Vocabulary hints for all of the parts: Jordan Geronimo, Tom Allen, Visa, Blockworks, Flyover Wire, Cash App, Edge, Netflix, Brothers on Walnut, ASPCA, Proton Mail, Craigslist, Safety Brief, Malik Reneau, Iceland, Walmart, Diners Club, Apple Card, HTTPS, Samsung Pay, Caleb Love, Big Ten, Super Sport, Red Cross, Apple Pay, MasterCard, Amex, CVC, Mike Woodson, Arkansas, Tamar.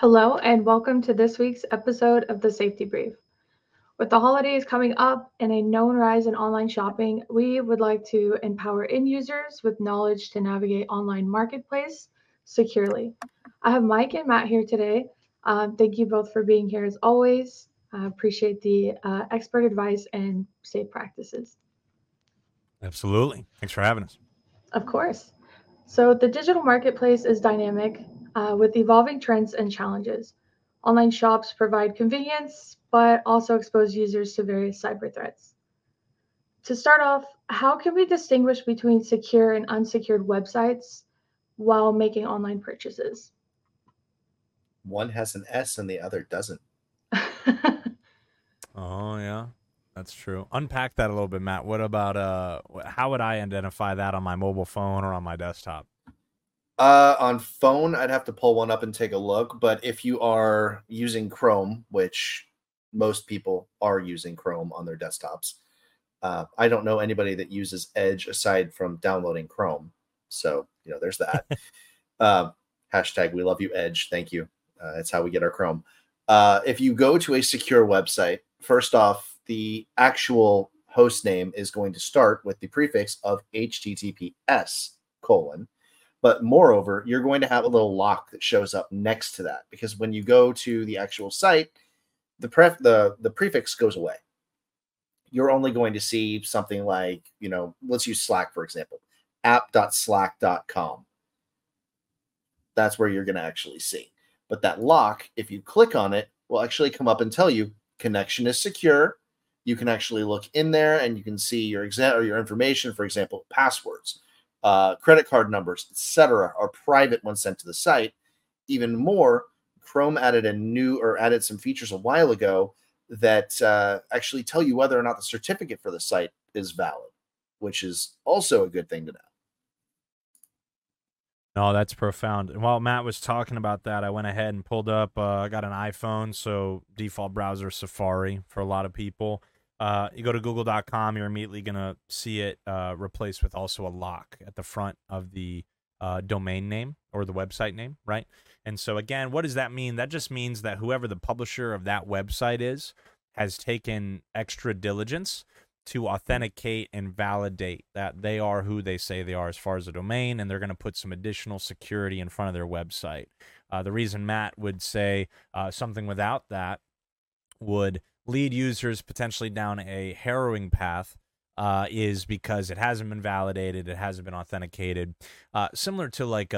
Hello, and welcome to this week's episode of the Safety Brief. With the holidays coming up and a known rise in online shopping, we would like to empower end users with knowledge to navigate online marketplace securely. I have Mike and Matt here today. Thank you both for being here as always. I appreciate the expert advice and safe practices. Absolutely. Thanks for having us. Of course. So the digital marketplace is dynamic, with evolving trends and challenges. Online shops provide convenience, but also expose users to various cyber threats. To start off, how can we distinguish between secure and unsecured websites while making online purchases? One has an S and the other doesn't. Oh, yeah, that's true. Unpack that a little bit, Matt. What about how would I identify that on my mobile phone or on my desktop? On phone, I'd have to pull one up and take a look. But if you are using Chrome, which most people are using Chrome on their desktops, I don't know anybody that uses Edge aside from downloading Chrome. So, you know, there's that. Hashtag we love you, Edge. Thank you. That's how we get our Chrome. If you go to a secure website, first off, the actual host name is going to start with the prefix of HTTPS:/. But moreover, you're going to have a little lock that shows up next to that, because when you go to the actual site, the prefix goes away. You're only going to see something like, you know, let's use Slack, for example, app.slack.com. That's where you're going to actually see. But that lock, if you click on it, will actually come up and tell you connection is secure. You can actually look in there and you can see your information, for example, passwords. Credit card numbers, etc., are private when sent to the site. Even more, Chrome added some features a while ago that actually tell you whether or not the certificate for the site is valid, which is also a good thing to know. No, that's profound. And while Matt was talking about that, I went ahead and pulled up. I got an iPhone, so default browser Safari for a lot of people. You go to google.com, you're immediately going to see it replaced with also a lock at the front of the domain name or the website name, right? And so, again, what does that mean? That just means that whoever the publisher of that website is has taken extra diligence to authenticate and validate that they are who they say they are as far as the domain, and they're going to put some additional security in front of their website. The reason Matt would say something without that would lead users potentially down a harrowing path is because it hasn't been validated, it hasn't been authenticated. Similar to like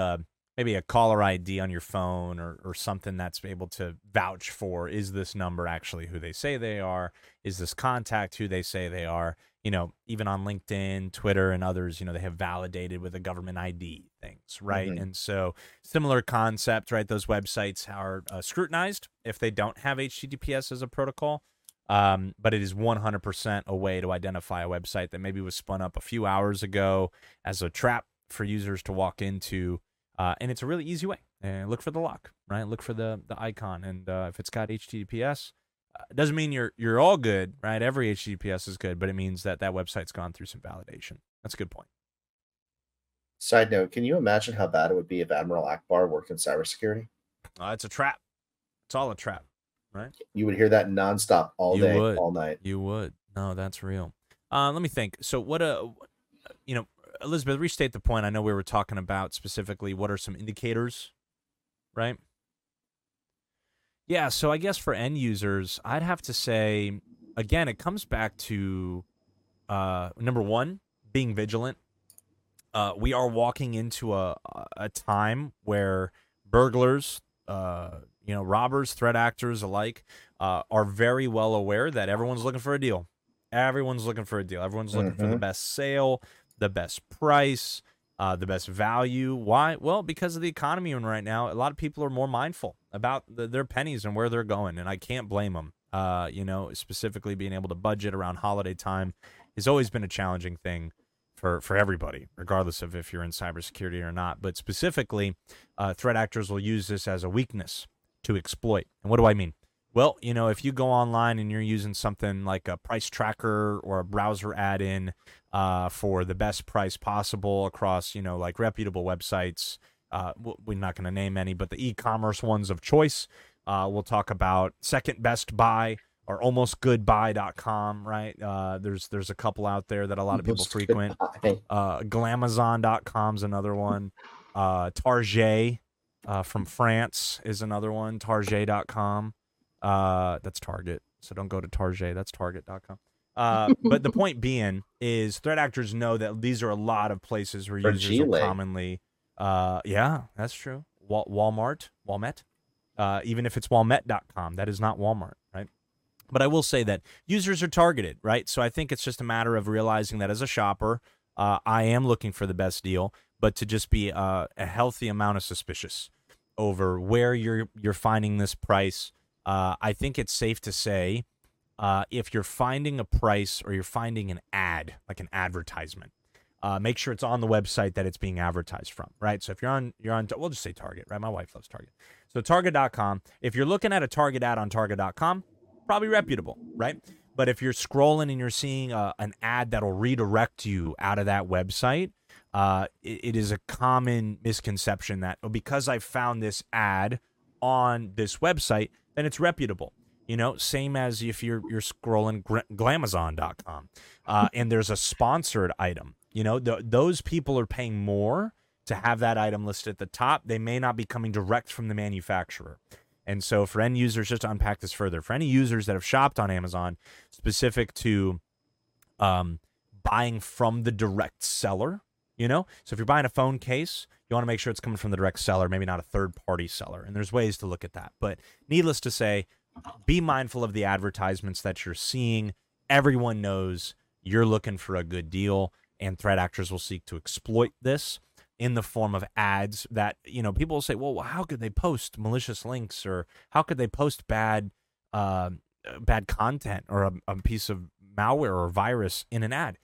maybe a caller ID on your phone or something that's able to vouch for, is this number actually who they say they are? Is this contact who they say they are? You know, even on LinkedIn, Twitter, and others, you know, they have validated with a government ID things, right? Mm-hmm. And so similar concept, right? Those websites are scrutinized if they don't have HTTPS as a protocol. But it is 100% a way to identify a website that maybe was spun up a few hours ago as a trap for users to walk into. And it's a really easy way. Look for the lock, right? Look for the icon. And if it's got HTTPS, it doesn't mean you're all good, right? Every HTTPS is good, but it means that website's gone through some validation. That's a good point. Side note, can you imagine how bad it would be if Admiral Akbar worked in cybersecurity? It's a trap. It's all a trap. Right, you would hear that nonstop all night. You would. No, that's real. Let me think. So, Elizabeth, restate the point. I know we were talking about specifically what are some indicators, right? Yeah. So, I guess for end users, I'd have to say again, it comes back to number one, being vigilant. We are walking into a time where burglars, robbers, threat actors alike are very well aware that everyone's looking for a deal. Everyone's looking for the best sale, the best price, the best value. Why? Well, because of the economy right now, a lot of people are more mindful about their pennies and where they're going, and I can't blame them. Specifically being able to budget around holiday time has always been a challenging thing for everybody, regardless of if you're in cybersecurity or not. But specifically, threat actors will use this as a weakness to exploit. And what do I mean? Well, you know, if you go online and you're using something like a price tracker or a browser add-in for the best price possible across, you know, like reputable websites, we're not going to name any, but the e-commerce ones of choice. We'll talk about second best buy or almostgoodbuy.com, right? There's a couple out there that a lot of people frequent. Glamazon.com is another one. Target from France is another one. Target.com. That's Target. So don't go to Target. That's Target.com. But the point being is threat actors know that these are a lot of places where users will commonly... yeah, that's true. Walmart. Even if it's walmart.com, that is not Walmart, right? But I will say that users are targeted, right? So I think it's just a matter of realizing that as a shopper, I am looking for the best deal, but to just be a healthy amount of suspicious over where you're finding this price. I think it's safe to say if you're finding a price or you're finding an ad, like an advertisement, make sure it's on the website that it's being advertised from, right? So if you're on, we'll just say Target, right? My wife loves Target. So Target.com, if you're looking at a Target ad on Target.com, probably reputable, right? But if you're scrolling and you're seeing an ad that'll redirect you out of that website, it is a common misconception that because I found this ad on this website, then it's reputable. You know, same as if you're scrolling Glamazon.com and there's a sponsored item. You know, those people are paying more to have that item listed at the top. They may not be coming direct from the manufacturer. And so for end users, just to unpack this further, for any users that have shopped on Amazon specific to buying from the direct seller, you know, so if you're buying a phone case, you want to make sure it's coming from the direct seller, maybe not a third-party seller. And there's ways to look at that. But needless to say, be mindful of the advertisements that you're seeing. Everyone knows you're looking for a good deal. And threat actors will seek to exploit this in the form of ads that, you know, people will say, well, how could they post malicious links or how could they post bad content or a piece of malware or virus in an ad?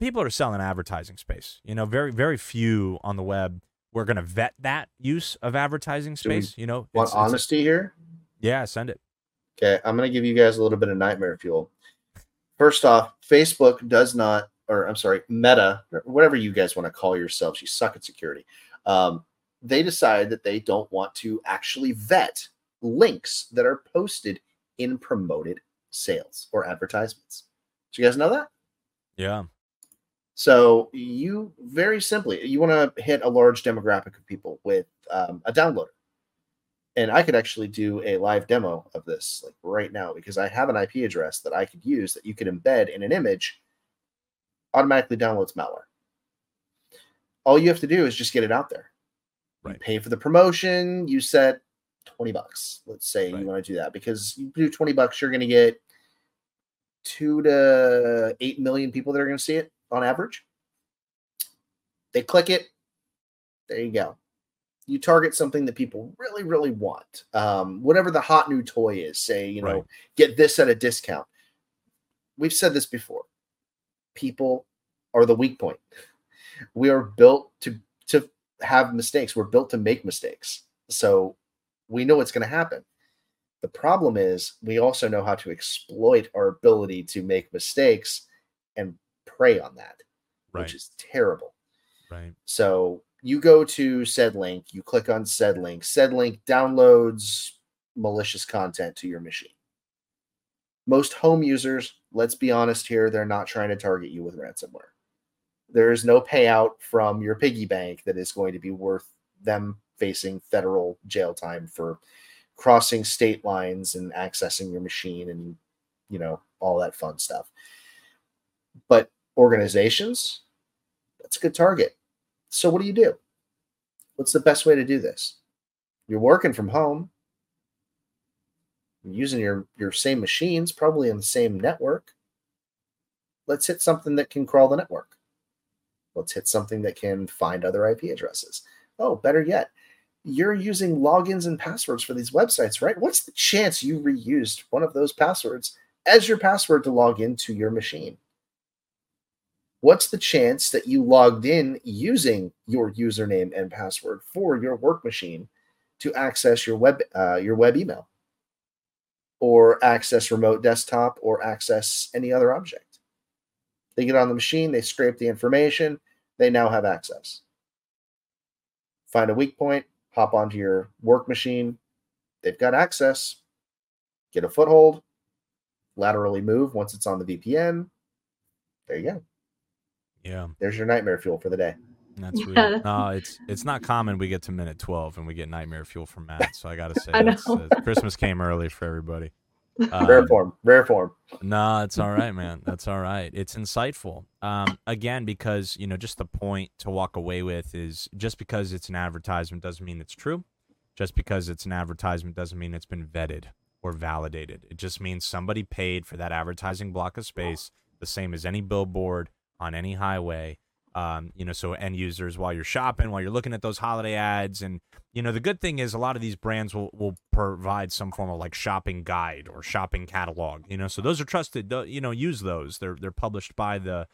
People are selling advertising space. You know, very, very few on the web. We're going to vet that use of advertising space. You know, want honesty here? Yeah, send it. Okay. I'm going to give you guys a little bit of nightmare fuel. First off, Facebook does not, or I'm sorry, Meta, or whatever you guys want to call yourselves, you suck at security. They decide that they don't want to actually vet links that are posted in promoted sales or advertisements. Do you guys know that? Yeah. So you very simply, you want to hit a large demographic of people with a downloader. And I could actually do a live demo of this like right now because I have an IP address that I could use that you could embed in an image. Automatically downloads malware. All you have to do is just get it out there. Right. You pay for the promotion. You set $20. Let's say you want to do that because you do $20, you're going to get 2 to 8 million people that are going to see it on average. They click it. There you go. You target something that people really, really want. Whatever the hot new toy is, say, you know, get this at a discount. We've said this before. People are the weak point. We are built to have mistakes. We're built to make mistakes. So we know what's going to happen. The problem is we also know how to exploit our ability to make mistakes and prey on that, which is terrible. Right. So you go to said link, you click on said link downloads malicious content to your machine. Most home users, let's be honest here, they're not trying to target you with ransomware. There is no payout from your piggy bank that is going to be worth them facing federal jail time for crossing state lines and accessing your machine and, you know, all that fun stuff. But organizations, that's a good target. So what do you do? What's the best way to do this? You're working from home. Using your same machines, probably in the same network. Let's hit something that can crawl the network. Let's hit something that can find other IP addresses. Oh, better yet, you're using logins and passwords for these websites, right? What's the chance you reused one of those passwords as your password to log into your machine? What's the chance that you logged in using your username and password for your work machine to access your web email? Or access remote desktop, or access any other object. They get on the machine, they scrape the information, they now have access. find a weak point, hop onto your work machine. They've got access. Get a foothold, laterally move once it's on the VPN. There you go. Yeah. There's your nightmare fuel for the day. That's real. No, it's not common we get to minute 12 and we get nightmare fuel from Matt. So I got to say, Christmas came early for everybody. Rare form. No, it's all right, man. That's all right. It's insightful. Again, because, you know, just the point to walk away with is just because it's an advertisement doesn't mean it's true. Just because it's an advertisement doesn't mean it's been vetted or validated. It just means somebody paid for that advertising block of space, the same as any billboard on any highway. You know, so end users, while you're shopping, while you're looking at those holiday ads, and, you know, the good thing is a lot of these brands will provide some form of like shopping guide or shopping catalog, you know, so those are trusted, you know, use those. They're published by the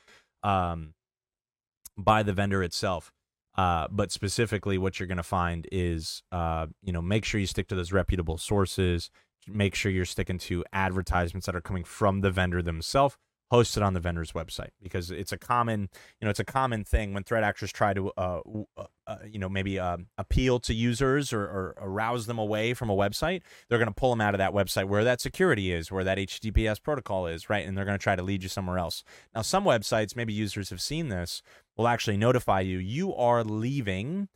vendor itself. But specifically what you're going to find is, you know, make sure you stick to those reputable sources, make sure you're sticking to advertisements that are coming from the vendor themselves, hosted on the vendor's website, because it's a common thing when threat actors try to, appeal to users or arouse them away from a website. They're going to pull them out of that website where that security is, where that HTTPS protocol is, right? And they're going to try to lead you somewhere else. Now, some websites, maybe users have seen this, will actually notify you, you are leaving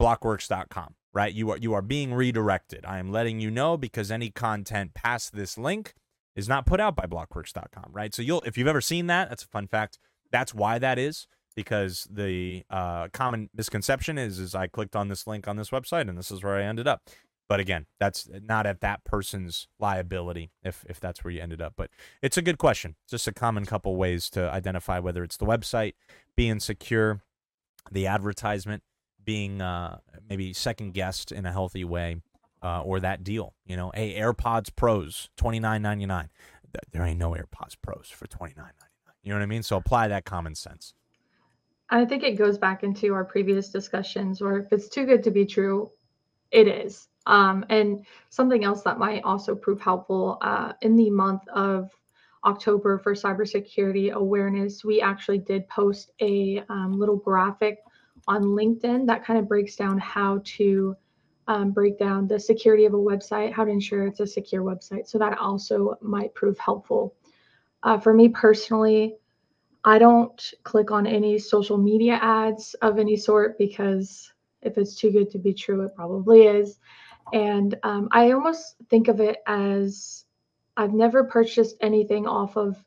Blockworks.com, right? You are being redirected. I am letting you know because any content past this link is not put out by Blockworks.com, right? So if you've ever seen that, that's a fun fact. That's why that is, because the common misconception is I clicked on this link on this website and this is where I ended up. But again, that's not at that person's liability if that's where you ended up. But it's a good question. Just a common couple ways to identify whether it's the website being secure, the advertisement being maybe second guessed in a healthy way, or that deal, you know, hey, AirPods Pros, $29.99. There ain't no AirPods Pros for $29.99. You know what I mean? So apply that common sense. I think it goes back into our previous discussions where if it's too good to be true, it is. And something else that might also prove helpful in the month of October for cybersecurity awareness, we actually did post a little graphic on LinkedIn that kind of breaks down how to break down the security of a website, how to ensure it's a secure website. So that also might prove helpful. For me personally, I don't click on any social media ads of any sort because if it's too good to be true, it probably is. And I almost think of it as I've never purchased anything off of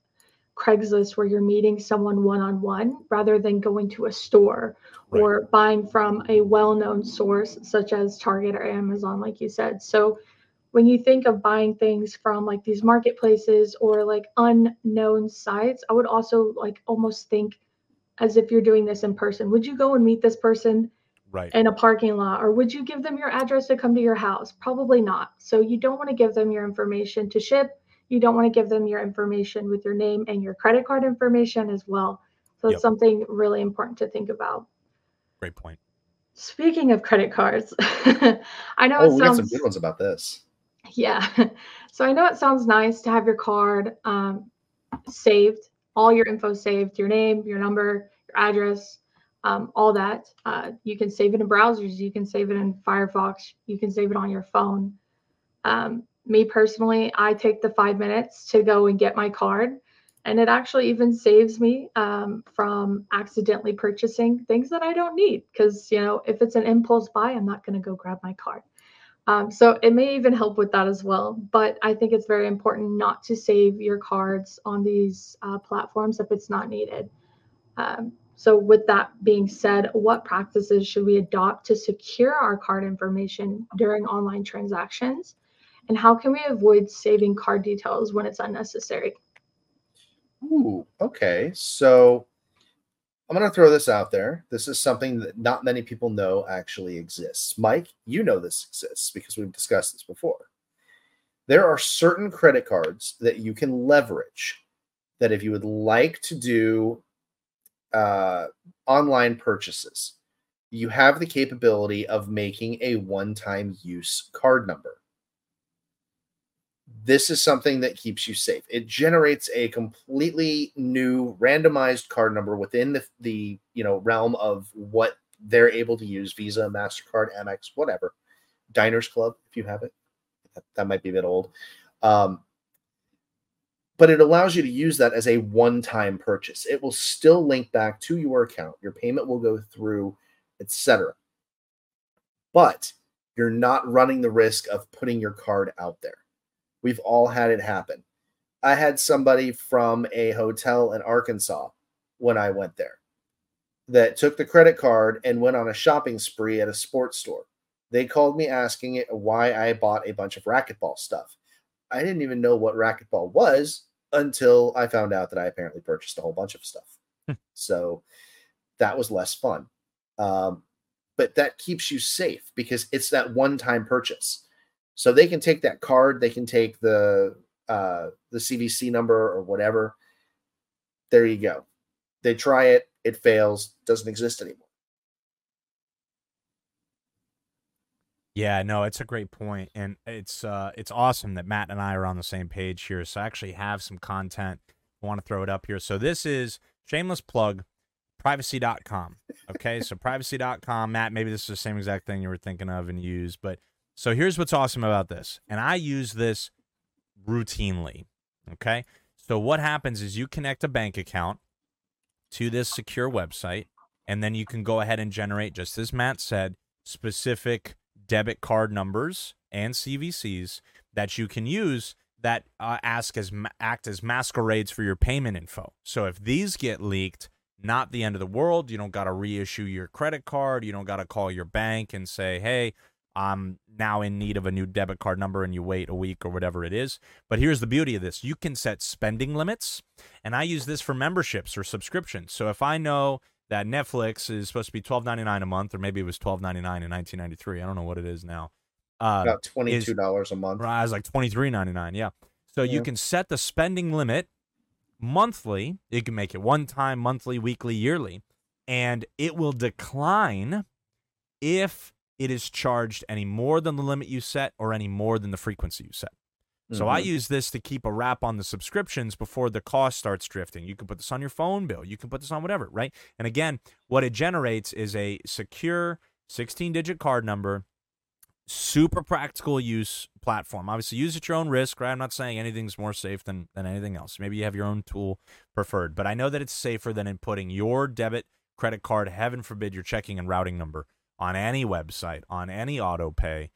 Craigslist where you're meeting someone one-on-one rather than going to a store or buying from a well-known source such as Target or Amazon, like you said. So when you think of buying things from like these marketplaces or like unknown sites, I would also like almost think as if you're doing this in person. Would you go and meet this person in a parking lot, or would you give them your address to come to your house? Probably not. So you don't want to give them your information to ship. You don't want to give them your information with your name and your credit card information as well. So it's something really important to think about. Great point. Speaking of credit cards, I know it sounds... we got some good ones about this. Yeah. So I know it sounds nice to have your card saved, all your info saved, your name, your number, your address, all that. You can save it in browsers. You can save it in Firefox. You can save it on your phone. Me personally, I take the 5 minutes to go and get my card, and it actually even saves me from accidentally purchasing things that I don't need because, you know, if it's an impulse buy, I'm not going to go grab my card. So it may even help with that as well. But I think it's very important not to save your cards on these platforms if it's not needed. So with that being said, what practices should we adopt to secure our card information during online transactions? And how can we avoid saving card details when it's unnecessary? Ooh, okay. So I'm going to throw this out there. This is something that not many people know actually exists. Mike, you know this exists because we've discussed this before. There are certain credit cards that you can leverage that if you would like to do online purchases, you have the capability of making a one-time use card number. This is something that keeps you safe. It generates a completely new randomized card number within the realm of what they're able to use Visa, MasterCard, Amex, whatever. Diners Club, if you have it. That might be a bit old. But it allows you to use that as a one-time purchase. It will still link back to your account. Your payment will go through, etc. But you're not running the risk of putting your card out there. We've all had it happen. I had somebody from a hotel in Arkansas when I went there that took the credit card and went on a shopping spree at a sports store. They called me asking it why I bought a bunch of racquetball stuff. I didn't even know what racquetball was until I found out that I apparently purchased a whole bunch of stuff. So that was less fun. But that keeps you safe because it's that one-time purchase. So they can take that card. They can take the CVC number or whatever. There you go. They try it. It fails. Doesn't exist anymore. Yeah, no, it's a great point, and it's awesome that Matt and I are on the same page here. So I actually have some content. I want to throw it up here. So this is shameless plug, privacy.com. Okay, so privacy.com. Matt, maybe this is the same exact thing you were thinking of and use, but so here's what's awesome about this, and I use this routinely. Okay, so what happens is you connect a bank account to this secure website, and then you can go ahead and generate, just as Matt said, specific debit card numbers and CVCs that you can use that act as masquerades for your payment info. So if these get leaked, not the end of the world. You don't got to reissue your credit card. You don't got to call your bank and say, hey, I'm now in need of a new debit card number, and you wait a week or whatever it is. But here's the beauty of this. You can set spending limits, and I use this for memberships or subscriptions. So if I know that Netflix is supposed to be $12.99 a month, or maybe it was $12.99 in 1993. I don't know what it is now. About $22 a month. I was like $23.99, yeah. So you can set the spending limit monthly. You can make it one time, monthly, weekly, yearly, and it will decline if it is charged any more than the limit you set or any more than the frequency you set. So I use this to keep a wrap on the subscriptions before the cost starts drifting. You can put this on your phone bill. You can put this on whatever, right? And again, what it generates is a secure 16-digit card number, super practical use platform. Obviously, use at your own risk, right? I'm not saying anything's more safe than anything else. Maybe you have your own tool preferred. But I know that it's safer than inputting your debit, credit card, heaven forbid, your checking and routing number on any website, on any auto pay.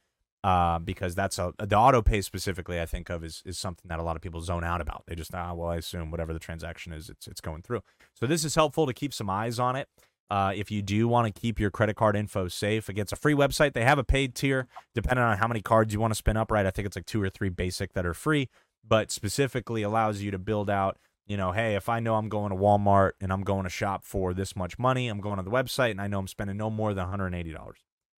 Because that's the auto pay specifically I think of is something that a lot of people zone out about. They just, I assume whatever the transaction is, it's going through. So this is helpful to keep some eyes on it. If you do want to keep your credit card info safe, it's a free website. They have a paid tier depending on how many cards you want to spin up, right? I think it's like 2 or 3 basic that are free, but specifically allows you to build out, hey, if I know I'm going to Walmart and I'm going to shop for this much money, I'm going on the website and I know I'm spending no more than $180,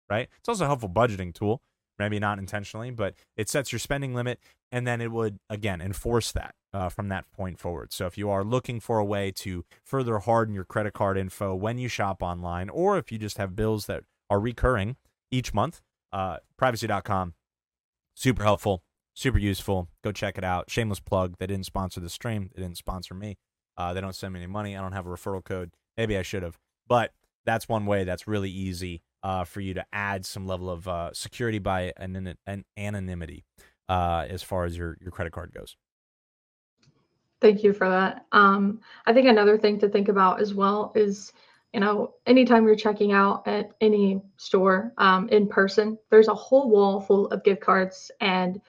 right? It's also a helpful budgeting tool. Maybe not intentionally, but it sets your spending limit, and then it would, again, enforce that from that point forward. So if you are looking for a way to further harden your credit card info when you shop online, or if you just have bills that are recurring each month, privacy.com, super helpful, super useful. Go check it out. Shameless plug. They didn't sponsor the stream. They didn't sponsor me. They don't send me any money. I don't have a referral code. Maybe I should have, but that's one way that's really easy for you to add some level of security by an anonymity as far as your credit card goes. Thank you for that. I think another thing to think about as well is, anytime you're checking out at any store in person, there's a whole wall full of gift cards and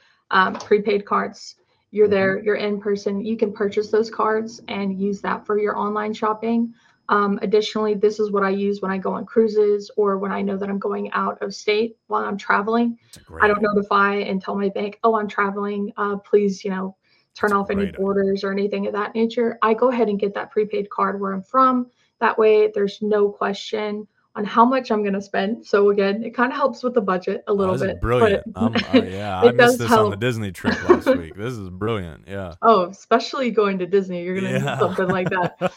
prepaid cards. You're there, you're in person, you can purchase those cards and use that for your online shopping. Additionally, this is what I use when I go on cruises or when I know that I'm going out of state while I'm traveling. I don't notify and tell my bank, oh, I'm traveling. Please, turn off any borders or anything of that nature. I go ahead and get that prepaid card where I'm from. That way, there's no question on how much I'm going to spend. So again, it kind of helps with the budget a little bit. Brilliant. I missed this on the Disney trip last week. This is brilliant. Yeah. Oh, especially going to Disney, you're going to need something like that.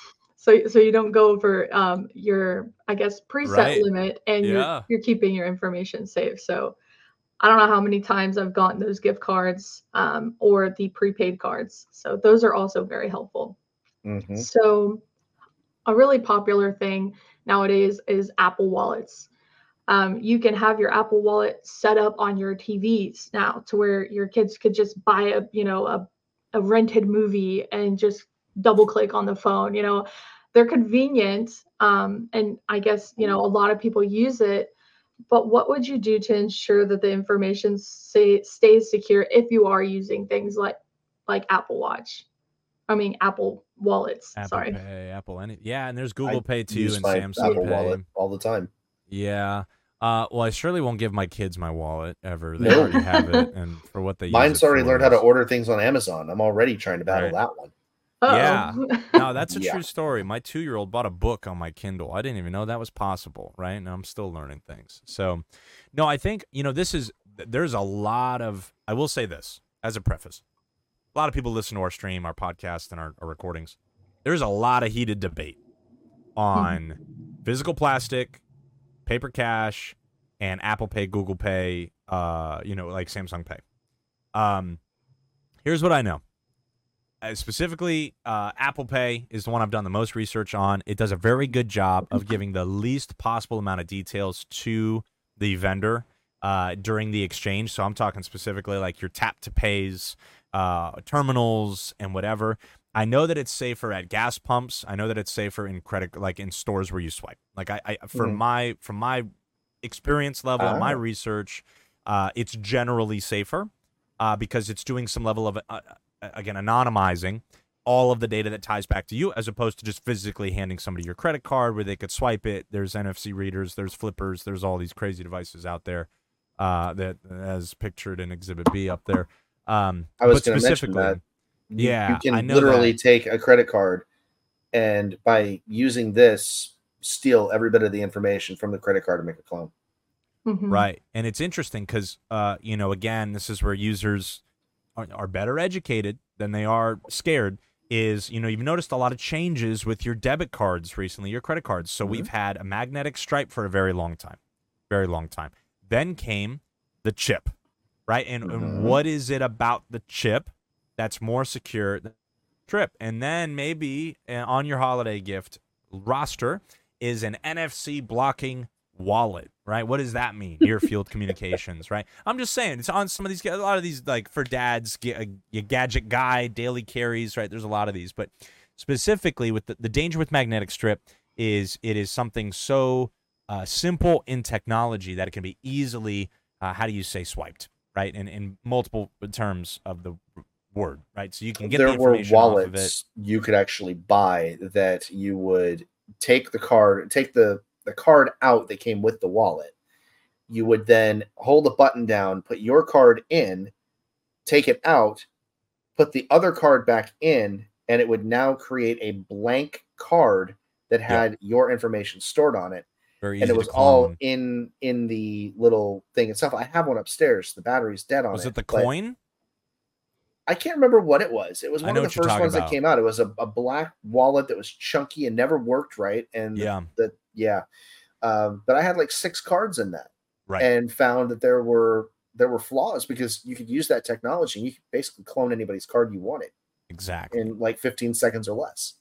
So you don't go over your, preset limit, and you're keeping your information safe. So I don't know how many times I've gotten those gift cards or the prepaid cards. So those are also very helpful. So a really popular thing nowadays is Apple wallets. You can have your Apple Wallet set up on your TVs now, to where your kids could just buy a rented movie and just double click on the phone. You know, they're convenient, and I guess, you know, a lot of people use it. But what would you do to ensure that the information stays secure if you are using things like Apple Watch? I mean, Apple Wallets. Apple Pay, and there's Google Pay too, and Samsung Apple Pay. Wallet all the time. Yeah. Well, I surely won't give my kids my wallet ever. They already have it, and for what they mine's use already learned how to order things on Amazon. I'm already trying to battle that one. Uh-oh. Yeah. No, that's a true story. My 2-year-old bought a book on my Kindle. I didn't even know that was possible, right? And I'm still learning things. So, no, I think, you know, there's a lot of, I will say this as a preface. A lot of people listen to our stream, our podcast, and our recordings. There's a lot of heated debate on physical plastic, paper cash, and Apple Pay, Google Pay, like Samsung Pay. Here's what I know. Specifically, Apple Pay is the one I've done the most research on. It does a very good job of giving the least possible amount of details to the vendor during the exchange. So I'm talking specifically like your tap to pays, terminals, and whatever. I know that it's safer at gas pumps. I know that it's safer in credit, like in stores where you swipe. Like from my experience level, and my research, it's generally safer because it's doing some level of anonymizing all of the data that ties back to you, as opposed to just physically handing somebody your credit card where they could swipe it. There's NFC readers, there's flippers, there's all these crazy devices out there that, as pictured in Exhibit B up there. I was going to mention that. You can literally take a credit card and, by using this, steal every bit of the information from the credit card and make a clone. Mm-hmm. Right. And it's interesting because, again, this is where users are better educated than they are scared is, you've noticed a lot of changes with your debit cards recently, your credit cards. So we've had a magnetic stripe for a very long time. Then came the chip, right? And what is it about the chip that's more secure than the trip? And then maybe on your holiday gift roster is an NFC blocking wallet, right? What does that mean? Near field communications, right? I'm just saying, it's on some of these, a lot of these, like for dads, your gadget guy, daily carries, right? There's a lot of these, but specifically with the danger with magnetic strip is it is something so simple in technology that it can be easily, swiped, right? And in multiple terms of the word, right? So you can get there the information were wallets off of it. You could actually buy that you would take the card, the card out that came with the wallet. You would then hold the button down, put your card in, take it out, put the other card back in, and it would now create a blank card that had your information stored on it. Very and it was all in the little thing itself. I have one upstairs. The battery's dead on it. Was it the coin? I can't remember what it was. It was one of the first ones that came out. It was a black wallet that was chunky and never worked right. And but I had like 6 cards in that, right? And found that there were flaws because you could use that technology. You could basically clone anybody's card you wanted, exactly, in like 15 seconds or less.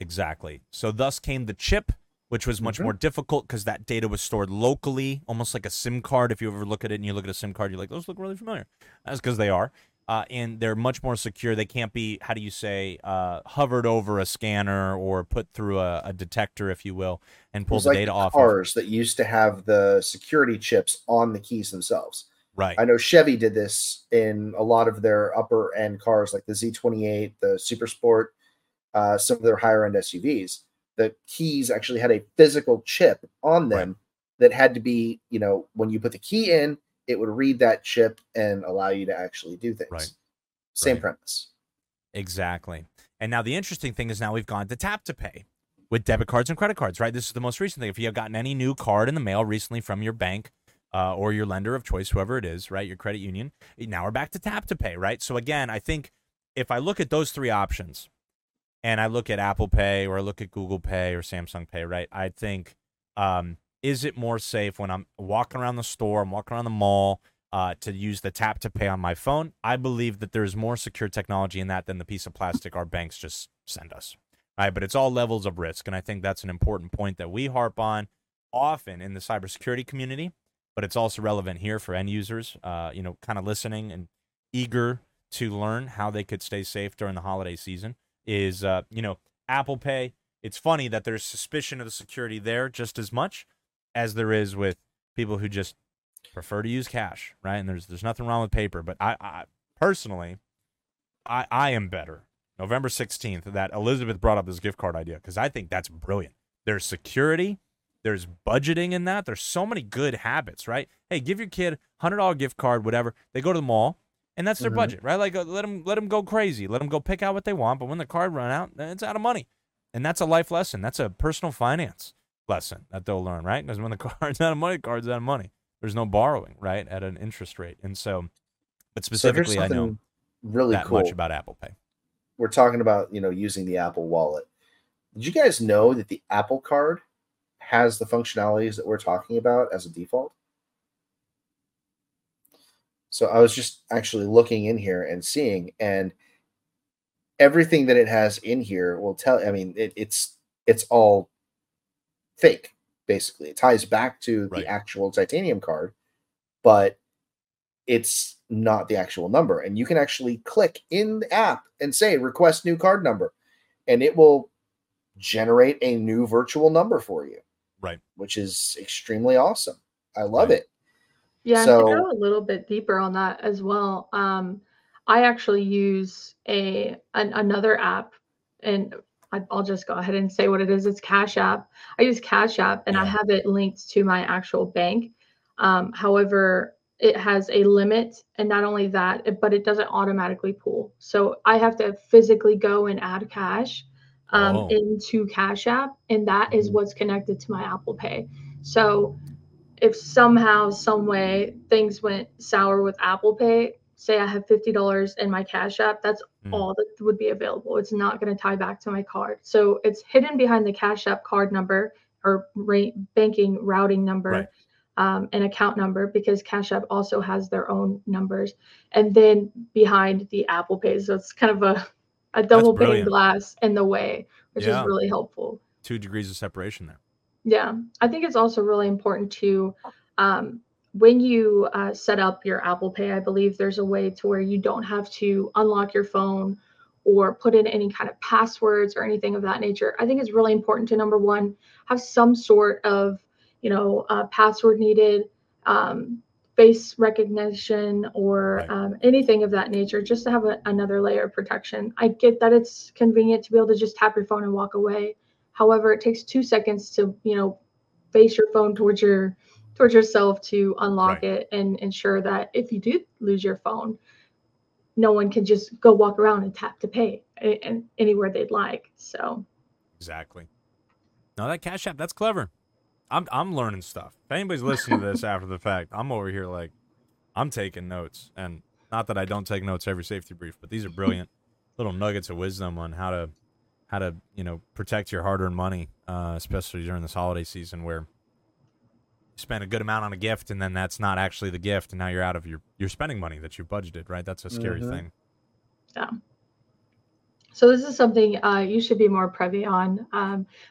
Exactly. So thus came the chip, which was much more difficult because that data was stored locally, almost like a SIM card. If you ever look at it and you look at a SIM card, you're like, those look really familiar. That's because they are. And they're much more secure. They can't be, hovered over a scanner or put through a detector, if you will, and pull the data off. Cars that used to have the security chips on the keys themselves. Right. I know Chevy did this in a lot of their upper end cars, like the Z28, the Super Sport, some of their higher end SUVs. The keys actually had a physical chip on them that had to be, when you put the key in, it would read that chip and allow you to actually do things. Right. Same premise. Exactly. And now the interesting thing is now we've gone to tap to pay with debit cards and credit cards, right? This is the most recent thing. If you have gotten any new card in the mail recently from your bank or your lender of choice, whoever it is, right, your credit union, now we're back to tap to pay, right? So again, I think if I look at those 3 options and I look at Apple Pay or I look at Google Pay or Samsung Pay, right, I think is it more safe when I'm walking around the store, I'm walking around the mall to use the tap to pay on my phone? I believe that there's more secure technology in that than the piece of plastic our banks just send us, right? But it's all levels of risk, and I think that's an important point that we harp on often in the cybersecurity community, but it's also relevant here for end users, kind of listening and eager to learn how they could stay safe during the holiday season is, Apple Pay. It's funny that there's suspicion of the security there just as much as there is with people who just prefer to use cash, right? And there's nothing wrong with paper, but I personally am better. November 16th, that Elizabeth brought up this gift card idea because I think that's brilliant. There's security, there's budgeting in that. There's so many good habits, right? Hey, give your kid $100 gift card, whatever. They go to the mall, and that's their budget, right? Like let them go crazy, let them go pick out what they want. But when the card runs out, it's out of money, and that's a life lesson. That's a personal finance lesson that they'll learn, right? Because when the card's out of money, the card's out of money. There's no borrowing, right, at an interest rate. And so, but specifically, I know really that cool much about Apple Pay. We're talking about, using the Apple Wallet. Did you guys know that the Apple Card has the functionalities that we're talking about as a default? So I was just actually looking in here and seeing, and everything that it has in here will tell, it's all fake. Basically, it ties back to the actual titanium card, but it's not the actual number. And you can actually click in the app and say, request new card number, and it will generate a new virtual number for you. Right. Which is extremely awesome. I love it. Yeah. So, to go a little bit deeper on that as well. I actually use another app, and I'll just go ahead and say what it is. It's Cash App. I use Cash App, and I have it linked to my actual bank. However, it has a limit, and not only that, but it doesn't automatically pool. So I have to physically go and add cash into Cash App, and that is what's connected to my Apple Pay. So if somehow, some way things went sour with Apple Pay, say I have $50 in my Cash App, that's all that would be available. It's not going to tie back to my card. So it's hidden behind the Cash App card number or banking routing number and account number, because Cash App also has their own numbers. And then behind the Apple Pay. So it's kind of a double pane glass in the way, which is really helpful. 2 degrees of separation there. Yeah. I think it's also really important to when you set up your Apple Pay, I believe there's a way to where you don't have to unlock your phone or put in any kind of passwords or anything of that nature. I think it's really important to, number one, have some sort of, password needed, face recognition or anything of that nature, just to have another layer of protection. I get that it's convenient to be able to just tap your phone and walk away. However, it takes 2 seconds to, face your phone towards yourself to unlock it and ensure that if you do lose your phone, no one can just go walk around and tap to pay and anywhere they'd like. So exactly. No, that Cash App, that's clever. I'm learning stuff. If anybody's listening to this after the fact, I'm over here like I'm taking notes, and not that I don't take notes every safety brief, but these are brilliant little nuggets of wisdom on how to protect your hard-earned money, especially during this holiday season where spend a good amount on a gift and then that's not actually the gift, and now you're out of your spending money that you budgeted, right? That's a scary thing. Yeah. So this is something you should be more privy on,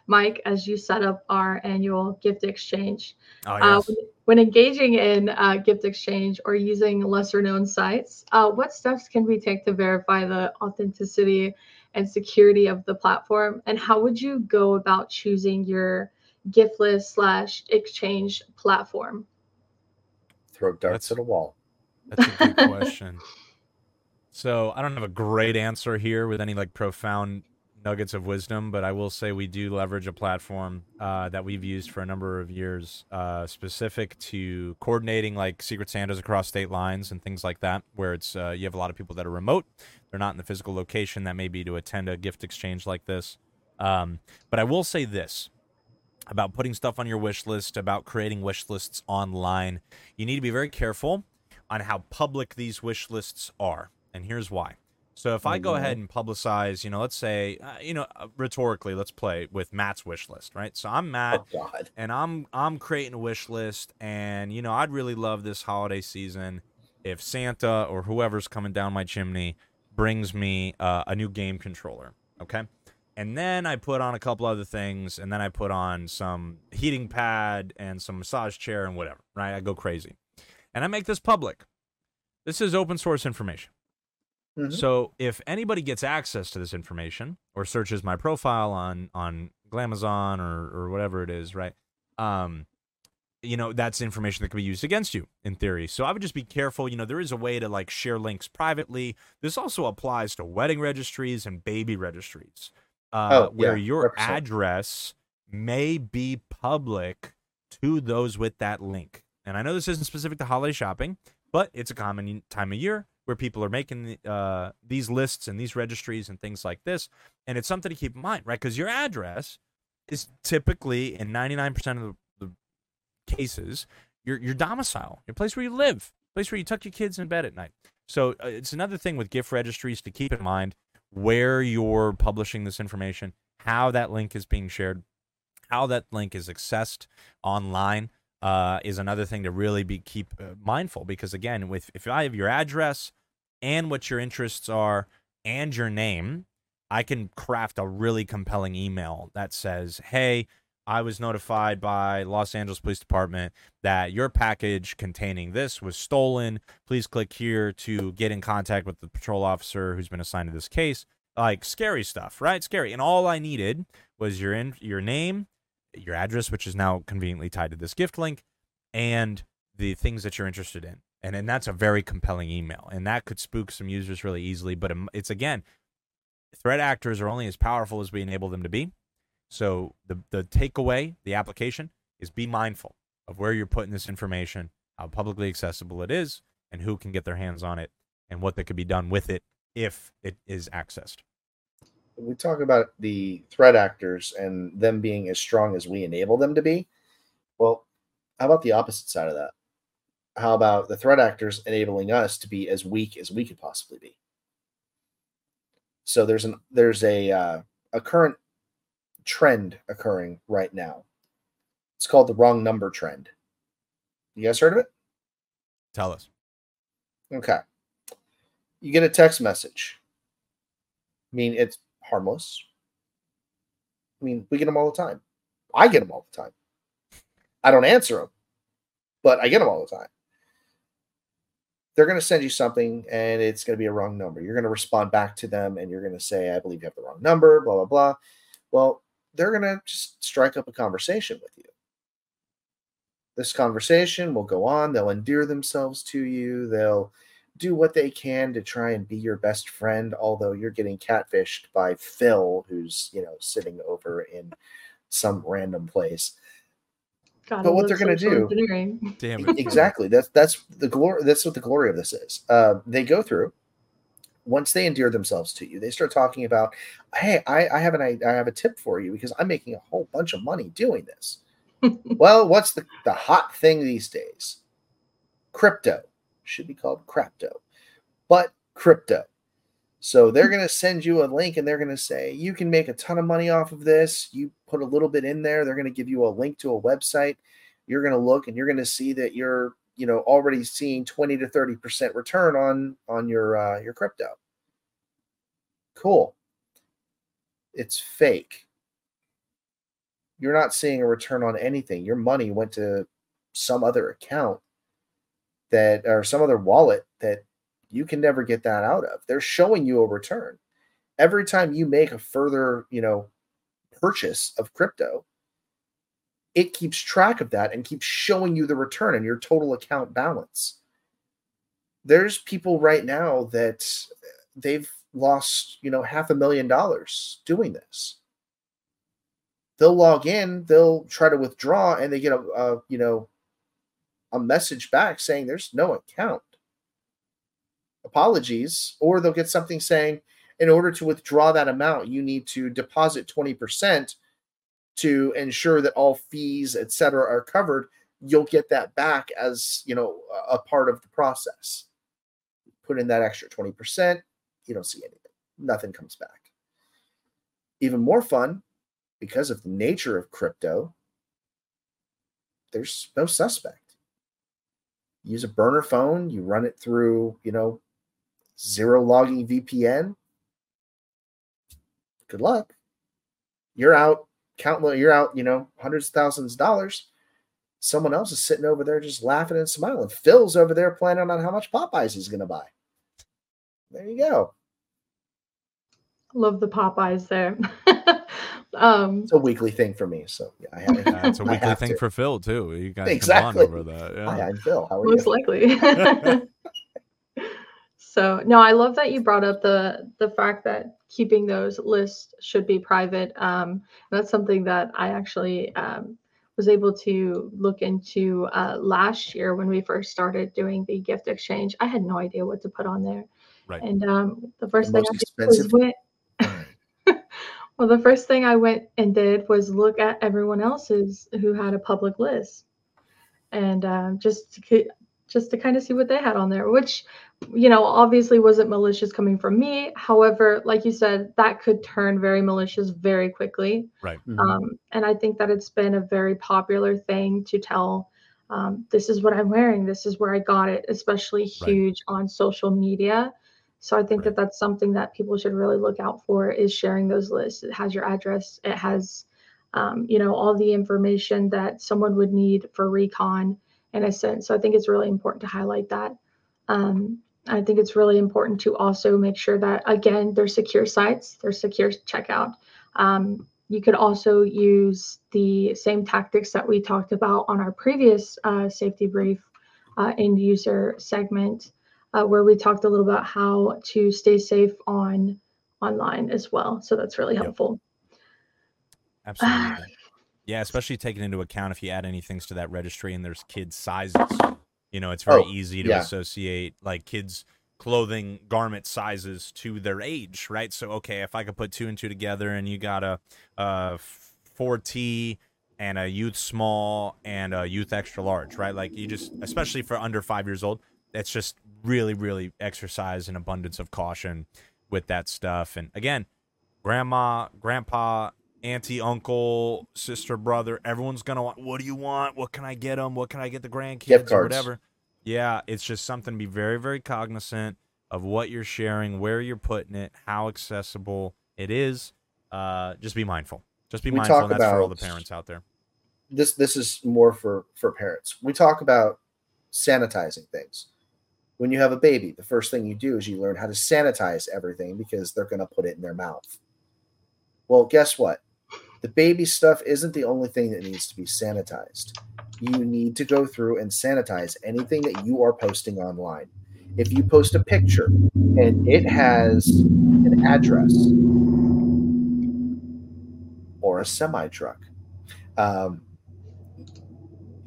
Mike, as you set up our annual gift exchange. Oh, yes. When engaging in gift exchange or using lesser known sites, what steps can we take to verify the authenticity and security of the platform, and how would you go about choosing your gift list / exchange platform? Throw darts at a wall. That's a good question. So I don't have a great answer here with any profound nuggets of wisdom, but I will say we do leverage a platform that we've used for a number of years, specific to coordinating Secret Santas across state lines and things like that, where it's you have a lot of people that are remote. They're not in the physical location that may be to attend a gift exchange like this. But I will say this about putting stuff on your wish list, about creating wish lists online. You need to be very careful on how public these wish lists are. And here's why. So if I go ahead and publicize, let's say, rhetorically, let's play with Matt's wish list, right? So I'm Matt, and I'm creating a wish list, and, I'd really love this holiday season if Santa or whoever's coming down my chimney brings me a new game controller, okay? And then I put on a couple other things, and then I put on some heating pad and some massage chair and whatever, right? I go crazy. And I make this public. This is open source information. Mm-hmm. So if anybody gets access to this information or searches my profile on Glamazon or whatever it is, right, you know, that's information that could be used against you in theory. So I would just be careful. You know, there is a way to like share links privately. This also applies to wedding registries and baby registries. Where your 100%. Address may be public to those with that link. And I know this isn't specific to holiday shopping, but it's a common time of year where people are making these lists and these registries and things like this. And it's something to keep in mind, right? Because your address is typically, in 99% of the cases, your domicile, your place where you live, place where you tuck your kids in bed at night. So it's another thing with gift registries to keep in mind, where you're publishing this information, how that link is being shared, how that link is accessed online is another thing to really be mindful. Because again, if I have your address and what your interests are and your name, I can craft a really compelling email that says, hey, I was notified by Los Angeles Police Department that your package containing this was stolen. Please click here to get in contact with the patrol officer who's been assigned to this case. Like scary stuff, right? Scary. And all I needed was your name, your address, which is now conveniently tied to this gift link, and the things that you're interested in. And that's a very compelling email. And that could spook some users really easily. But it's, again, threat actors are only as powerful as we enable them to be. So the takeaway, the application, is be mindful of where you're putting this information, how publicly accessible it is, and who can get their hands on it, and what that could be done with it if it is accessed. We talk about the threat actors and them being as strong as we enable them to be. Well, how about the opposite side of that? How about the threat actors enabling us to be as weak as we could possibly be? So there's a current trend occurring right now. It's called the wrong number trend. You guys heard of it? Tell us. Okay. You get a text message. I mean, it's harmless. I mean, we get them all the time. I get them all the time. I don't answer them, but I get them all the time. They're going to send you something, and it's going to be a wrong number. You're going to respond back to them, and you're going to say, I believe you have the wrong number, blah, blah, blah. Well, they're going to just strike up a conversation with you. This conversation will go on. They'll endear themselves to you. They'll do what they can to try and be your best friend, although you're getting catfished by Phil, who's, you know, sitting over in some random place. God, but what they're going to do... Damn it. Exactly. That's what the glory of this is. They go through. Once they endear themselves to you, they start talking about, hey, I have a tip for you because I'm making a whole bunch of money doing this. Well, what's the hot thing these days? Crypto. Should be called crapto, but crypto. So they're going to send you a link and they're going to say, you can make a ton of money off of this. You put a little bit in there. They're going to give you a link to a website. You're going to look and you're going to see that you're, you know, already seeing 20 to 30% return on your crypto. Cool. It's fake. You're not seeing a return on anything. Your money went to some other account that, or some other wallet that you can never get that out of. They're showing you a return. Every time you make a further, you know, purchase of crypto, it keeps track of that and keeps showing you the return and your total account balance. There's people right now that they've lost, you know, $500,000 doing this. They'll log in, they'll try to withdraw, and they get a message back saying there's no account. Apologies. Or they'll get something saying, in order to withdraw that amount, you need to deposit 20%. To ensure that all fees, et cetera, are covered. You'll get that back as, you know, a part of the process. Put in that extra 20%, you don't see anything. Nothing comes back. Even more fun, because of the nature of crypto, there's no suspect. Use a burner phone, you run it through, you know, zero logging VPN. Good luck. You're out, you know, hundreds of thousands of dollars. Someone else is sitting over there just laughing and smiling. Phil's over there planning on how much Popeyes he's going to buy. There you go. Love the Popeyes there. It's a weekly thing for me. So yeah, it's a weekly thing for Phil too. You guys exactly. Come on over that. Yeah. Hi, I'm Phil. How are you? Most likely. So no, I love that you brought up the fact that keeping those lists should be private. That's something that I actually was able to look into last year when we first started doing the gift exchange. I had no idea what to put on there. Right. And the first thing I did was the first thing I went and did was look at everyone else's who had a public list, and just to kind of see what they had on there, which, you know, obviously wasn't malicious coming from me. However, like you said, that could turn very malicious very quickly. Right. Mm-hmm. And I think that it's been a very popular thing to tell, this is what I'm wearing. This is where I got it, especially huge on social media. So I think that's something that people should really look out for, is sharing those lists. It has your address. It has, you know, all the information that someone would need for recon. In a sense. So I think it's really important to highlight that. I think it's really important to also make sure that, again, they're secure sites, they're secure checkout. You could also use the same tactics that we talked about on our previous safety brief end user segment, where we talked a little about how to stay safe online as well. So that's really helpful. Yep. Absolutely. Yeah, especially taking into account if you add any things to that registry and there's kids' sizes. You know, it's very easy to associate like kids' clothing, garment sizes to their age, right? So, okay, if I could put two and two together and you got a 4T and a youth small and a youth extra large, right? Like you just, especially for under 5 years old, that's just really, really exercise an abundance of caution with that stuff. And again, grandma, grandpa, auntie, uncle, sister, brother, everyone's going to want, what do you want? What can I get them? What can I get the grandkids or whatever? Yeah, it's just something to be very, very cognizant of what you're sharing, where you're putting it, how accessible it is. Just be mindful. Just be mindful. And that's for all the parents out there. This is more for parents. We talk about sanitizing things. When you have a baby, the first thing you do is you learn how to sanitize everything because they're going to put it in their mouth. Well, guess what? The baby stuff isn't the only thing that needs to be sanitized. You need to go through and sanitize anything that you are posting online. If you post a picture and it has an address or a semi-truck,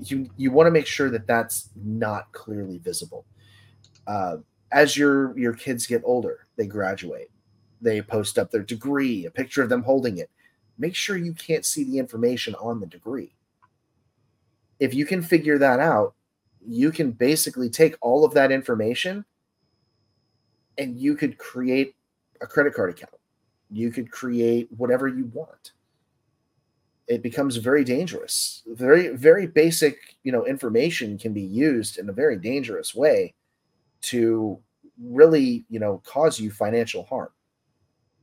you want to make sure that that's not clearly visible. As your kids get older, they graduate. They post up their degree, a picture of them holding it. Make sure you can't see the information on the degree. If you can figure that out, you can basically take all of that information and you could create a credit card account. You could create whatever you want. It becomes very dangerous. Very, very basic, you know, information can be used in a very dangerous way to really, you know, cause you financial harm.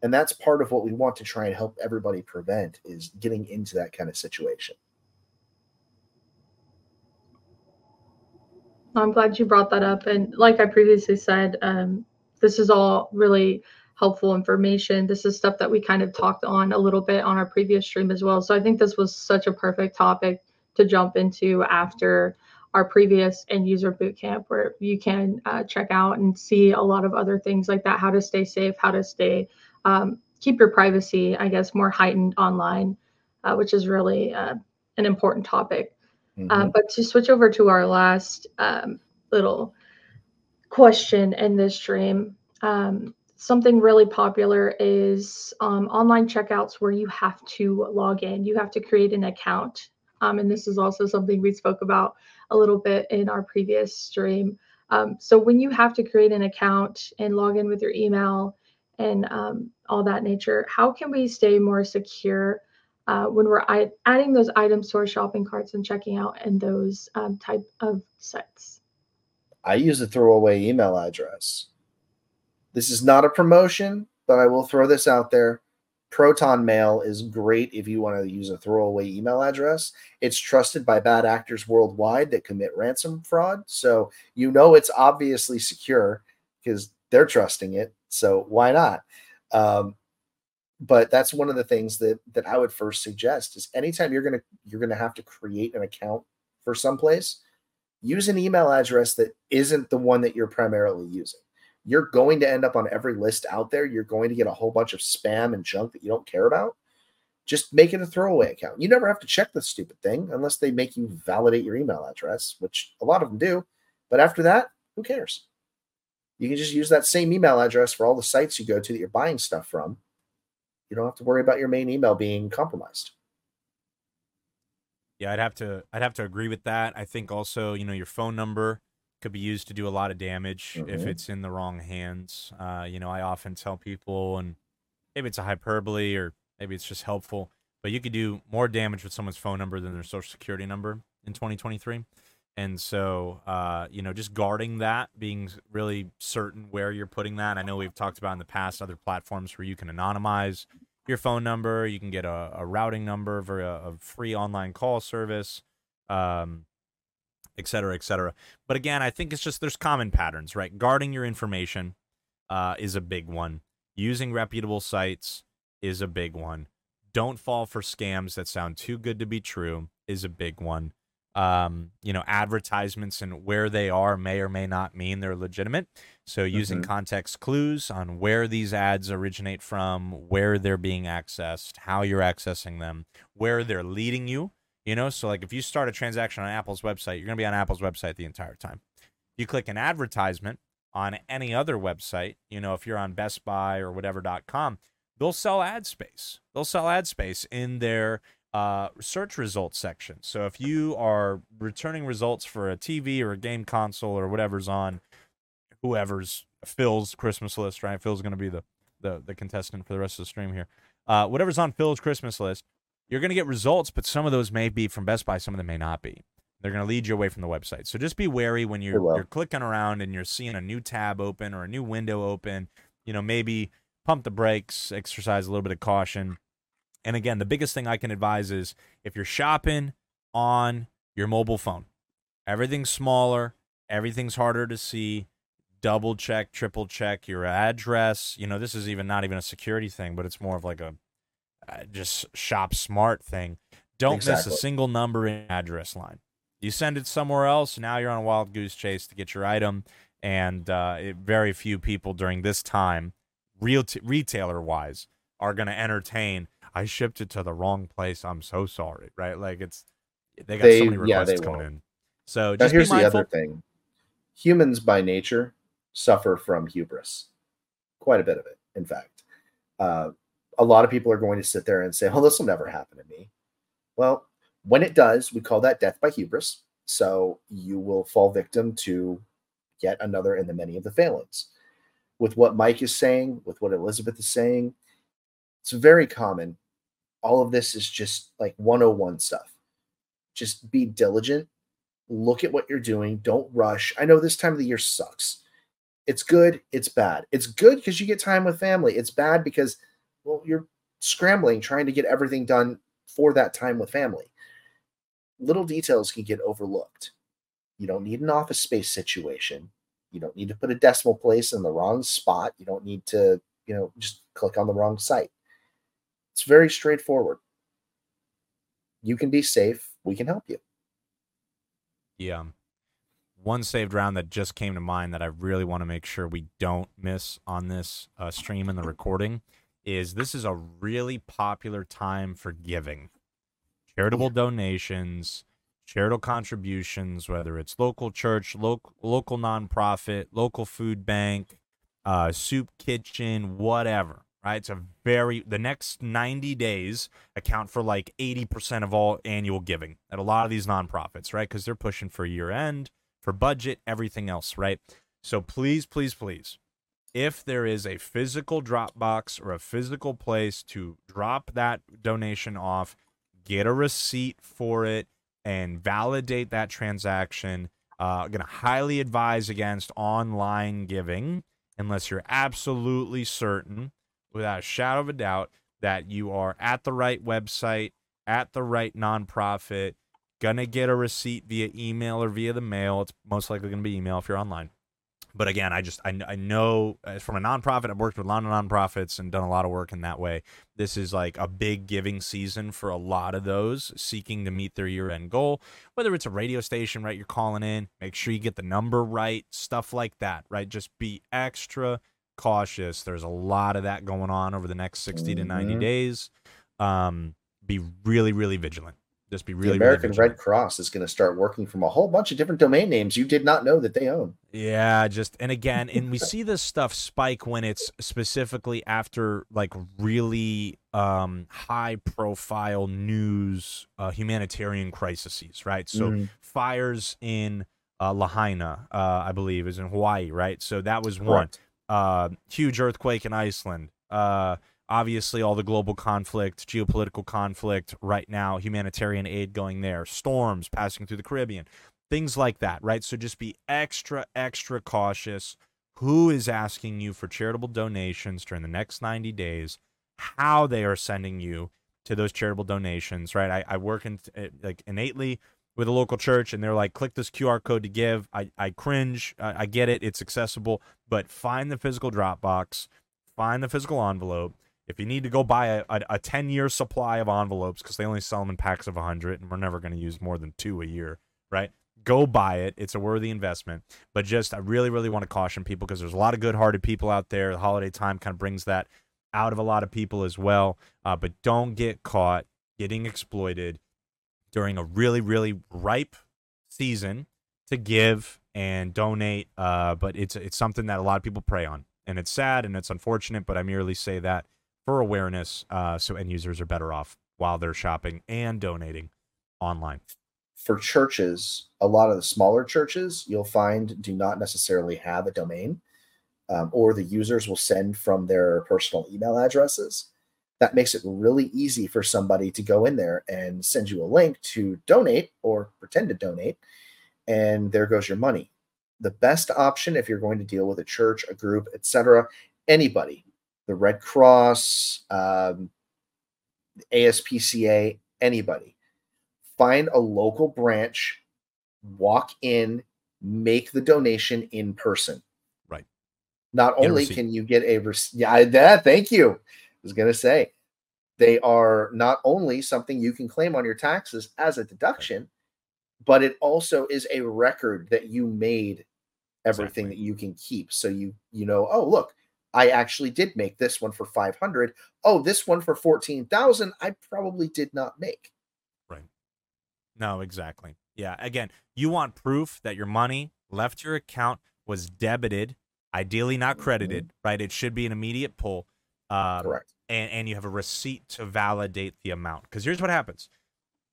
And that's part of what we want to try and help everybody prevent, is getting into that kind of situation. I'm glad you brought that up. And like I previously said, this is all really helpful information. This is stuff that we kind of talked on a little bit on our previous stream as well. So I think this was such a perfect topic to jump into after our previous end user bootcamp, where you can check out and see a lot of other things like that, how to stay safe, how to stay keep your privacy, I guess, more heightened online, which is really an important topic. Mm-hmm. But to switch over to our last little question in this stream, something really popular is online checkouts where you have to log in. You have to create an account. And this is also something we spoke about a little bit in our previous stream. So when you have to create an account and log in with your email and all that nature, how can we stay more secure when we're adding those items to our shopping carts and checking out in those type of sites? I use a throwaway email address. This is not a promotion, but I will throw this out there. Proton Mail is great if you want to use a throwaway email address. It's trusted by bad actors worldwide that commit ransom fraud. So you know it's obviously secure because they're trusting it. So why not? But that's one of the things that I would first suggest is anytime you're gonna have to create an account for someplace, use an email address that isn't the one that you're primarily using. You're going to end up on every list out there. You're going to get a whole bunch of spam and junk that you don't care about. Just make it a throwaway account. You never have to check the stupid thing unless they make you validate your email address, which a lot of them do. But after that, who cares? You can just use that same email address for all the sites you go to that you're buying stuff from. You don't have to worry about your main email being compromised. Yeah, I'd have to agree with that. I think also, your phone number could be used to do a lot of damage if it's in the wrong hands. I often tell people, and maybe it's a hyperbole or maybe it's just helpful, but you could do more damage with someone's phone number than their social security number in 2023. And so, just guarding that, being really certain where you're putting that. I know we've talked about in the past other platforms where you can anonymize your phone number. You can get a routing number for a free online call service. Et cetera, et cetera. But again, I think it's just there's common patterns, right? Guarding your information is a big one. Using reputable sites is a big one. Don't fall for scams that sound too good to be true is a big one. Advertisements and where they are may or may not mean they're legitimate. So using context clues on where these ads originate from, where they're being accessed, how you're accessing them, where they're leading you. So like if you start a transaction on Apple's website, you're going to be on Apple's website the entire time. You click an advertisement on any other website, if you're on Best Buy or whatever.com, they'll sell ad space. They'll sell ad space in their search results section. So if you are returning results for a TV or a game console or whatever's on whoever's Phil's Christmas list, right? Phil's going to be the contestant for the rest of the stream here. Whatever's on Phil's Christmas list, you're going to get results, but some of those may be from Best Buy. Some of them may not be. They're going to lead you away from the website. So just be wary when you're clicking around and you're seeing a new tab open or a new window open. Maybe pump the brakes, exercise a little bit of caution. And again, the biggest thing I can advise is if you're shopping on your mobile phone, everything's smaller, everything's harder to see. Double check, triple check your address. This is even not even a security thing, but it's more of like a just shop smart thing. Don't miss a single number in address line. You send it somewhere else. Now you're on a wild goose chase to get your item. And very few people during this time, real retailer wise, are going to entertain. I shipped it to the wrong place. I'm so sorry. Right? Like they got so many requests coming in. So just here's the other thing. Humans by nature suffer from hubris. Quite a bit of it, in fact. A lot of people are going to sit there and say, "Oh, this will never happen to me." Well, when it does, we call that death by hubris. So you will fall victim to yet another in the many of the failings. With what Mike is saying, with what Elizabeth is saying, it's very common. All of this is just like 101 stuff. Just be diligent. Look at what you're doing. Don't rush. I know this time of the year sucks. It's good. It's bad. It's good because you get time with family. It's bad because you're scrambling, trying to get everything done for that time with family. Little details can get overlooked. You don't need an office space situation. You don't need to put a decimal place in the wrong spot. You don't need to, just click on the wrong site. It's very straightforward. You can be safe. We can help you. Yeah. One saved round that just came to mind that I really want to make sure we don't miss on this stream and the recording is this is a really popular time for giving. Charitable donations, charitable contributions, whether it's local church, local nonprofit, local food bank, soup kitchen, whatever, right? It's the next 90 days account for like 80% of all annual giving at a lot of these nonprofits, right? Because they're pushing for year end, for budget, everything else, right? So please, please, please. If there is a physical drop box or a physical place to drop that donation off, get a receipt for it and validate that transaction. I'm going to highly advise against online giving unless you're absolutely certain, without a shadow of a doubt, that you are at the right website, at the right nonprofit, going to get a receipt via email or via the mail. It's most likely going to be email if you're online. But again, I know from a nonprofit, I've worked with a lot of nonprofits and done a lot of work in that way. This is like a big giving season for a lot of those seeking to meet their year-end goal, whether it's a radio station, right? You're calling in, make sure you get the number right, stuff like that, right? Just be extra cautious. There's a lot of that going on over the next 60 to 90 days. Be really, really vigilant. Just be really, the American really Red Cross is going to start working from a whole bunch of different domain names you did not know that they own. Yeah, just, and again, and we see this stuff spike when it's specifically after like really high profile news, humanitarian crises, right? So fires in Lahaina, I believe, is in Hawaii, right? So that was one. Huge earthquake in Iceland. Obviously, all the global conflict, geopolitical conflict right now, humanitarian aid going there, storms passing through the Caribbean, things like that, right? So just be extra, extra cautious. Who is asking you for charitable donations during the next 90 days, how they are sending you to those charitable donations, right? I work in like innately with a local church, and they're like, click this QR code to give. I cringe. I get it. It's accessible. But find the physical Dropbox. Find the physical envelope. If you need to go buy a 10-year supply of envelopes because they only sell them in packs of 100, and we're never going to use more than 2 a year, right? Go buy it. It's a worthy investment. But just I really, really want to caution people because there's a lot of good-hearted people out there. The holiday time kind of brings that out of a lot of people as well. But don't get caught getting exploited during a really, really ripe season to give and donate. But it's something that a lot of people prey on. And it's sad and it's unfortunate, but I merely say that for awareness, so end users are better off while they're shopping and donating online. For churches, a lot of the smaller churches you'll find do not necessarily have a domain, or the users will send from their personal email addresses. That makes it really easy for somebody to go in there and send you a link to donate or pretend to donate, and there goes your money. The best option if you're going to deal with a church, a group, etc., anybody, the Red Cross, ASPCA, anybody. Find a local branch, walk in, make the donation in person. Right. Not only can you get a receipt. Thank you. I was going to say, they are not only something you can claim on your taxes as a deduction, but it also is a record that you made everything that you can keep. So you know, oh, look, I actually did make this one for 500. Oh, this one for 14,000. I probably did not make. Right. No, exactly. Yeah. Again, you want proof that your money left your account was debited, ideally not credited, right? It should be an immediate pull. Correct. And you have a receipt to validate the amount. Because here's what happens.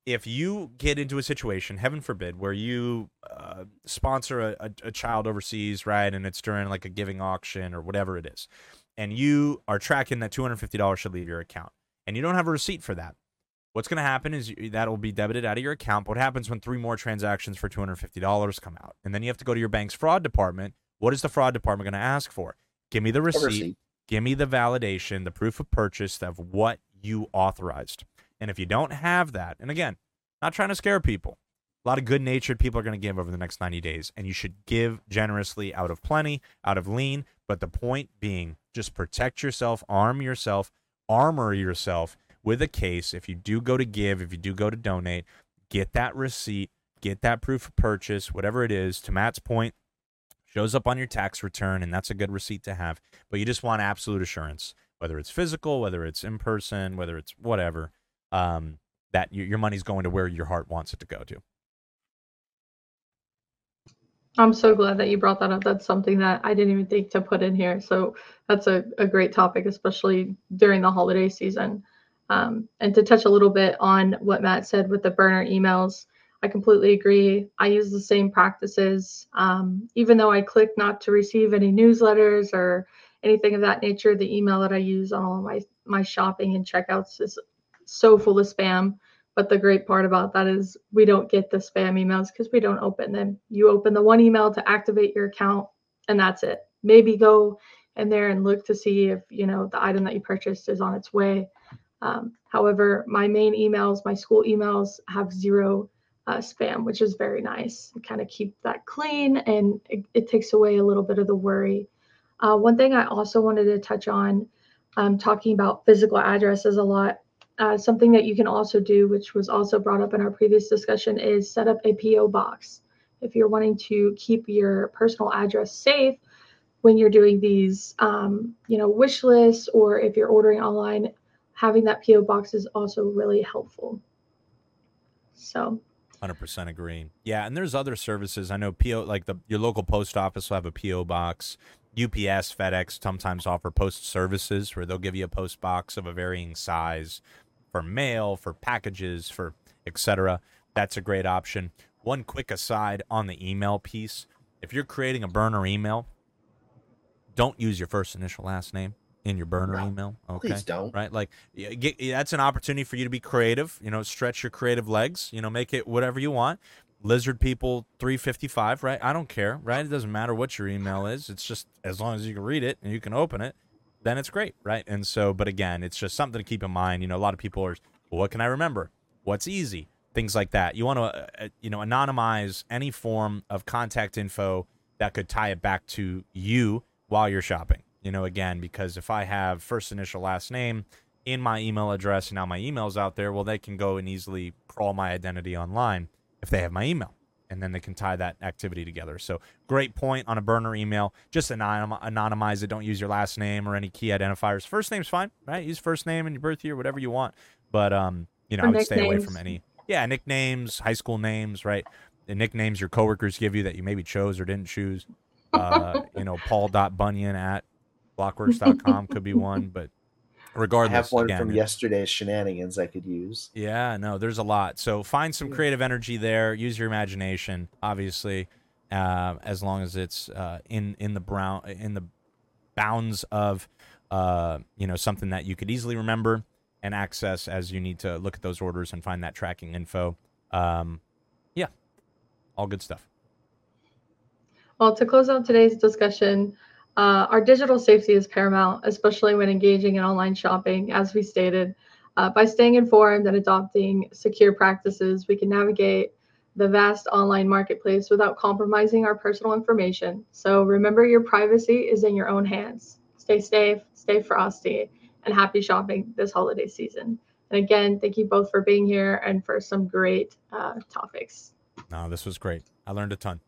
If you get into a situation, heaven forbid, where you sponsor a child overseas, right, and it's during like a giving auction or whatever it is, and you are tracking that $250 should leave your account, and you don't have a receipt for that, what's going to happen is that will be debited out of your account. But what happens when 3 more transactions for $250 come out? And then you have to go to your bank's fraud department. What is the fraud department going to ask for? Give me the receipt. Give me the validation, the proof of purchase of what you authorized. And if you don't have that, and again, not trying to scare people, a lot of good-natured people are going to give over the next 90 days, and you should give generously out of plenty, out of lean, but the point being, just protect yourself, arm yourself, armor yourself with a case. If you do go to give, if you do go to donate, get that receipt, get that proof of purchase, whatever it is, to Matt's point, shows up on your tax return, and that's a good receipt to have, but you just want absolute assurance, whether it's physical, whether it's in person, whether it's whatever. That your money's going to where your heart wants it to go to. I'm so glad that you brought that up. That's something that I didn't even think to put in here. So that's a great topic, especially during the holiday season. And to touch a little bit on what Matt said with the burner emails, I completely agree. I use the same practices. Even though I click not to receive any newsletters or anything of that nature, the email that I use on all of my shopping and checkouts is so full of spam. But the great part about that is we don't get the spam emails because we don't open them. You open the one email to activate your account, and that's it. Maybe go in there and look to see if, you know, the item that you purchased is on its way. However, my main emails, my school emails, have zero spam, which is very nice. I kind of keep that clean, and it takes away a little bit of the worry. One thing I also wanted to touch on, talking about physical addresses a lot, something that you can also do, which was also brought up in our previous discussion, is set up a PO box. If you're wanting to keep your personal address safe when you're doing these, wish lists, or if you're ordering online, having that PO box is also really helpful. So 100% agree. Yeah, and there's other services. I know PO, like your local post office will have a PO box. UPS, FedEx sometimes offer post services where they'll give you a post box of a varying size for mail, for packages, for etc. That's a great option. One quick aside on the email piece. If you're creating a burner email, don't use your first initial last name in your burner email. Okay. Please don't. Right? Like that's an opportunity for you to be creative, stretch your creative legs, make it whatever you want. Lizard people 355, right? I don't care, right? It doesn't matter what your email is. It's just as long as you can read it and you can open it, then it's great, right? And so, but again, it's just something to keep in mind. A lot of people are, well, what can I remember? What's easy? Things like that. You want to, anonymize any form of contact info that could tie it back to you while you're shopping. Again, because if I have first initial last name in my email address and now my email's out there, well, they can go and easily crawl my identity online if they have my email, and then they can tie that activity together. So great point on a burner email. Just anonymize it. Don't use your last name or any key identifiers. First name's fine, right? Use first name and your birth year, whatever you want. But, I would stay away from any nicknames, high school names, right? The nicknames your coworkers give you that you maybe chose or didn't choose. paul.bunyan@blockworks.com could be one, but regardless, I have one again, from yesterday's shenanigans I could use. Yeah, no, there's a lot. So find some creative energy there. Use your imagination, obviously, as long as it's in the bounds of something that you could easily remember and access as you need to look at those orders and find that tracking info. All good stuff. Well, to close out today's discussion, our digital safety is paramount, especially when engaging in online shopping. As we stated, by staying informed and adopting secure practices, we can navigate the vast online marketplace without compromising our personal information. So remember, your privacy is in your own hands. Stay safe, stay frosty, and happy shopping this holiday season. And again, thank you both for being here and for some great topics. No, this was great. I learned a ton.